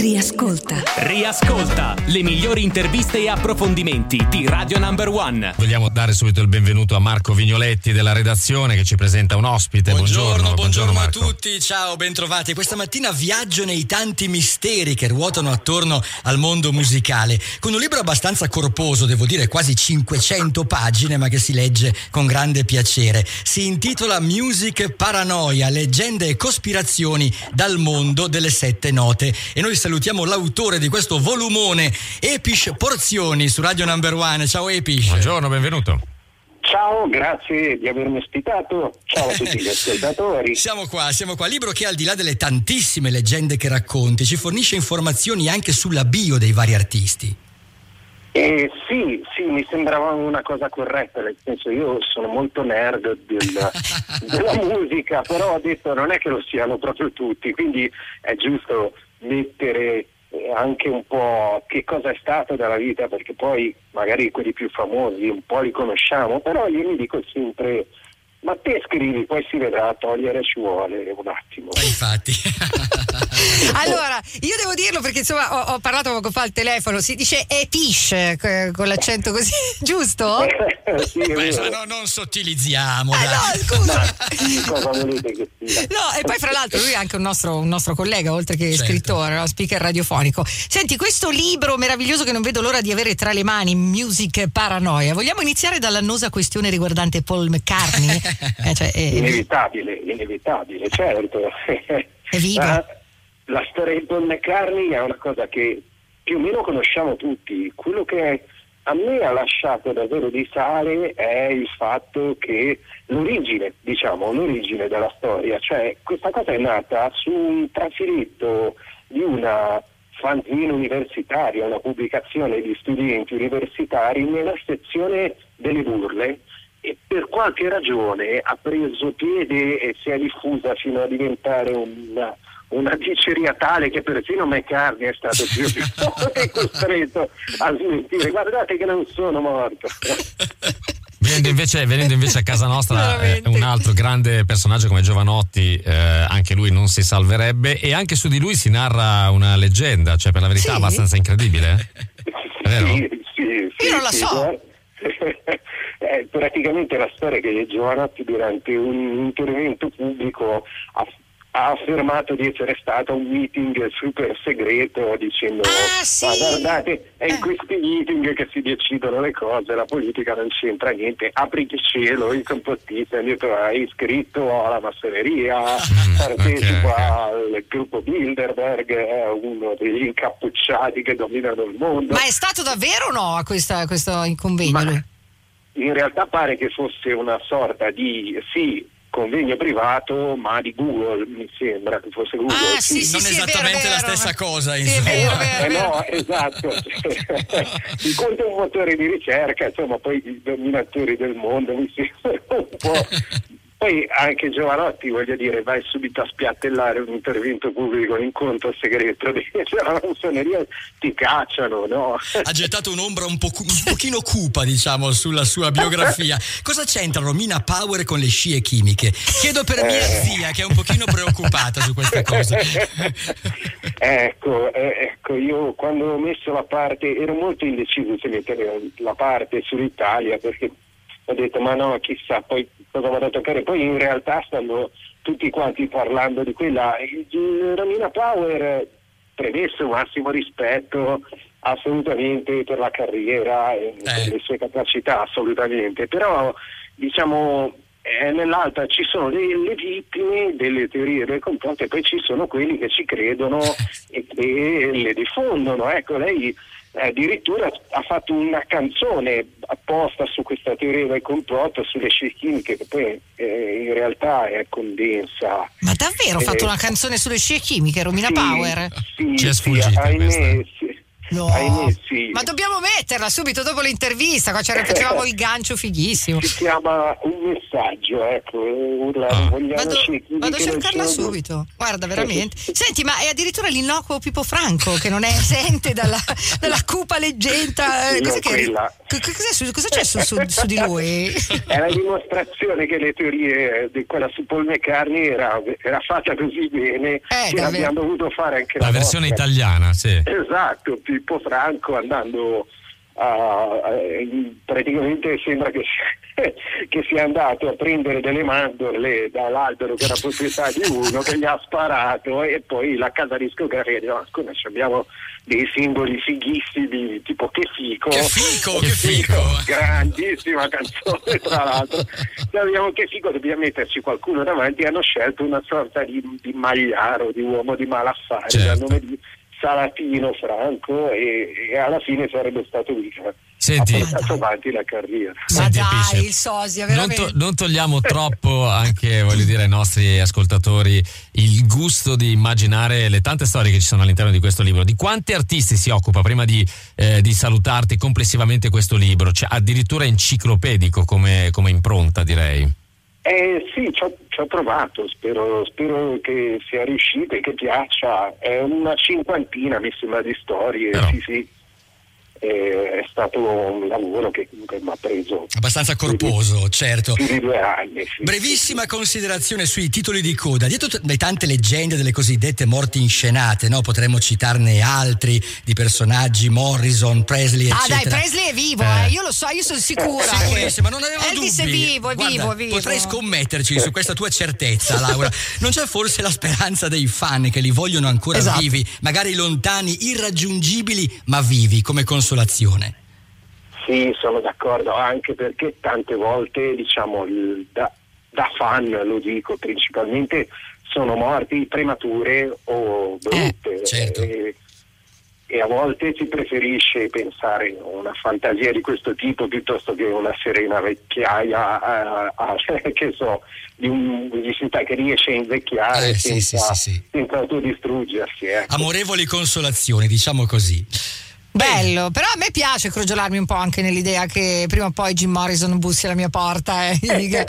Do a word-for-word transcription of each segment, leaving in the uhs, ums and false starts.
Riascolta. Riascolta le migliori interviste e approfondimenti di Radio Number One. Vogliamo dare subito il benvenuto a Marco Vignoletti della redazione che ci presenta un ospite. Buongiorno, buongiorno, buongiorno, buongiorno a tutti, ciao, bentrovati. Questa mattina viaggio nei tanti misteri che ruotano attorno al mondo musicale, con un libro abbastanza corposo, devo dire quasi cinquecento pagine, ma che si legge con grande piacere. Si intitola Music Paranoia, leggende e cospirazioni dal mondo delle sette note. E noi salutiamo l'autore di questo volumone, Episch Porzioni, su Radio Number One. Ciao Episch. Buongiorno, benvenuto. Ciao, grazie di avermi ospitato. Ciao a tutti gli ascoltatori. Siamo qua, siamo qua. Libro che, al di là delle tantissime leggende che racconti, ci fornisce informazioni anche sulla bio dei vari artisti. Eh, sì, sì, mi sembrava una cosa corretta, nel senso, io sono molto nerd della, della musica, però ho detto non è che lo siano proprio tutti, quindi è giusto mettere anche un po' che cosa è stato dalla vita, perché poi magari quelli più famosi un po' li conosciamo, però io mi dico sempre: ma te scrivi, poi si vedrà, a togliere ci vuole un attimo. Infatti. Allora, io devo dirlo perché insomma ho, ho parlato poco fa al telefono, si dice Episch con l'accento così, giusto? Sì, ma no, non sottilizziamo. Eh no, scusa. Cosa volete che sia? No, e poi fra l'altro lui è anche un nostro, un nostro collega, oltre che certo. scrittore, no? Speaker radiofonico. Senti, questo libro meraviglioso che non vedo l'ora di avere tra le mani, Music Paranoia, vogliamo iniziare dall'annosa questione riguardante Paul McCartney? Eh, cioè, eh, inevitabile, inevitabile, certo. La, la storia di Paul McCartney è una cosa che più o meno conosciamo tutti. Quello che a me ha lasciato davvero di sale è il fatto che l'origine, diciamo, l'origine della storia, cioè questa cosa è nata su un trafiletto di una fanzine universitaria, una pubblicazione di studenti universitari nella sezione delle burle. E per qualche ragione ha preso piede e si è diffusa fino a diventare una, una diceria tale che persino McCartney è stato più che costretto a smentire: guardate che non sono morto. Venendo invece, venendo invece a casa nostra, eh, un altro grande personaggio come Jovanotti, eh, anche lui non si salverebbe, e anche su di lui si narra una leggenda, cioè per la verità sì. abbastanza incredibile. È vero? Sì, sì, sì, io non la sì, so. Eh? È praticamente la storia che Jovanotti durante un intervento pubblico ha, ha affermato di essere stato a un meeting super segreto, dicendo: ah, sì. ma guardate, è in questi meeting che si decidono le cose, la politica non c'entra niente, apriti cielo, il complottista dietro hai iscritto alla massoneria, partecipa okay. al gruppo Bilderberg, è uno degli incappucciati che dominano il mondo. Ma è stato davvero o no a, questa, a questo convegno? Ma in realtà pare che fosse una sorta di sì convegno privato, ma di Google, mi sembra che fosse Google. Ah, sì, sì, non sì, esattamente vero, la vero, stessa vero. cosa, insomma. Sì, vero, vero, eh, vero. No, esatto. Il conto è un motore di ricerca, insomma, poi i dominatori del mondo mi sembra un po'. Poi anche Jovanotti, voglio dire, vai subito a spiattellare un intervento pubblico, un incontro segreto, cioè la massoneria ti cacciano, no? Ha gettato un'ombra un, po cu- un pochino cupa, diciamo, sulla sua biografia. Cosa c'entra Romina Power con le scie chimiche? Chiedo per eh. mia zia, che è un pochino preoccupata su questa cosa. Ecco, eh, ecco, io quando ho messo la parte, ero molto indeciso se mettere la parte sull'Italia, perché ho detto ma no, chissà poi cosa vado a toccare, poi in realtà stanno tutti quanti parlando di quella. Romina Power, premesso massimo rispetto assolutamente per la carriera e eh. per le sue capacità, assolutamente, però diciamo è nell'altra ci sono delle vittime delle teorie del complotto e poi ci sono quelli che ci credono e che le diffondono. Ecco, lei addirittura ha fatto una canzone apposta su questa teoria del complotto, sulle scie chimiche, che poi eh, in realtà è condensa. Ma davvero ha eh, fatto una canzone sulle scie chimiche, Romina sì, Power? Sì, ci è sfuggita sì, ahimè, sì, no. ahimè, sì. Ma dobbiamo metterla subito dopo l'intervista, qua facevamo il gancio fighissimo. Si chiama Un messaggio. peggio, ecco, la ah. Vado, vado a cercarla subito, guarda, veramente. Senti, ma è addirittura l'innocuo Pippo Franco che non è esente dalla, dalla cupa leggenda. Eh, cos'è che, cos'è, cosa c'è su, su, su di lui? È la dimostrazione che le teorie di quella su Paul McCartney era, era fatta così bene, eh, che abbiamo dovuto fare anche la, la versione nostra italiana, sì. Esatto, Pippo Franco andando a, praticamente sembra che che sia andato a prendere delle mandorle dall'albero che era proprietà di uno che gli ha sparato, e poi la casa discografica dice: ma come, abbiamo dei simboli fighissimi, tipo Che Fico, Che Fico, Che Fico, grandissima canzone tra l'altro, se abbiamo Che Fico dobbiamo metterci qualcuno davanti, hanno scelto una sorta di, di magliaro, di uomo di malaffare, certo, dal nome di Salatino Franco, e, e alla fine sarebbe stato lui. Senti, ha portato avanti la carriera. Ma dai, il sosia, veramente. Non, to- non togliamo troppo anche, voglio dire, ai nostri ascoltatori il gusto di immaginare le tante storie che ci sono all'interno di questo libro. Di quanti artisti si occupa, prima di, eh, di salutarti, complessivamente questo libro? Cioè, addirittura enciclopedico come, come impronta, direi. Eh sì, ci ho, ci ho provato, spero, spero che sia riuscito e che piaccia. È una cinquantina, mi sembra, di storie, no. sì sì. È stato un lavoro che comunque mi ha preso abbastanza corposo, certo. Due anni, sì. Brevissima considerazione sui titoli di coda. Dietro le tante leggende delle cosiddette morti inscenate, no? Potremmo citarne altri di personaggi, Morrison, Presley, eccetera. Ah dai, Presley è vivo, eh. Eh, io lo so, io sono sicura. Sicurissima, non avevo dubbi. Elvis è vivo, è Guarda, vivo, è vivo. Potrei scommetterci su questa tua certezza, Laura. Non c'è forse la speranza dei fan che li vogliono ancora esatto. vivi, magari lontani, irraggiungibili, ma vivi, come considerazione? Consolazione. Sì, sono d'accordo, anche perché tante volte, diciamo, il, da, da fan, lo dico, principalmente sono morti premature o brutte, eh, certo. e, e a volte si preferisce pensare a una fantasia di questo tipo piuttosto che una serena vecchiaia a, a, a, che so, di un città che riesce a invecchiare eh, senza, sì, sì, sì, sì. senza autodistruggersi, ecco. Amorevoli consolazioni, diciamo così. Bello, però a me piace crogiolarmi un po' anche nell'idea che prima o poi Jim Morrison bussi alla mia porta e eh, dica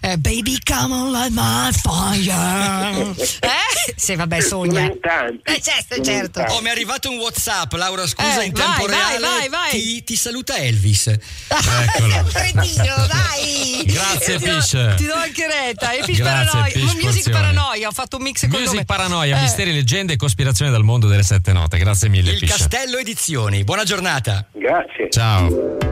eh, baby come on like my fire, eh? Sì, vabbè, sogna. Eh, certo, certo. Oh, mi è arrivato un WhatsApp, Laura, scusa, eh, in tempo vai, reale. Vai, vai, vai. Ti, ti saluta Elvis. Eccolo. Freddino, dai. Grazie, Episch. Ti do anche retta. Episch Paranoia. Episch Music Paranoia, ho fatto un mix con Music Paranoia, eh. Misteri, leggende e cospirazione dal mondo delle sette note. Grazie mille, Episch. Il Castello Edizione. Buona giornata. Grazie. Ciao.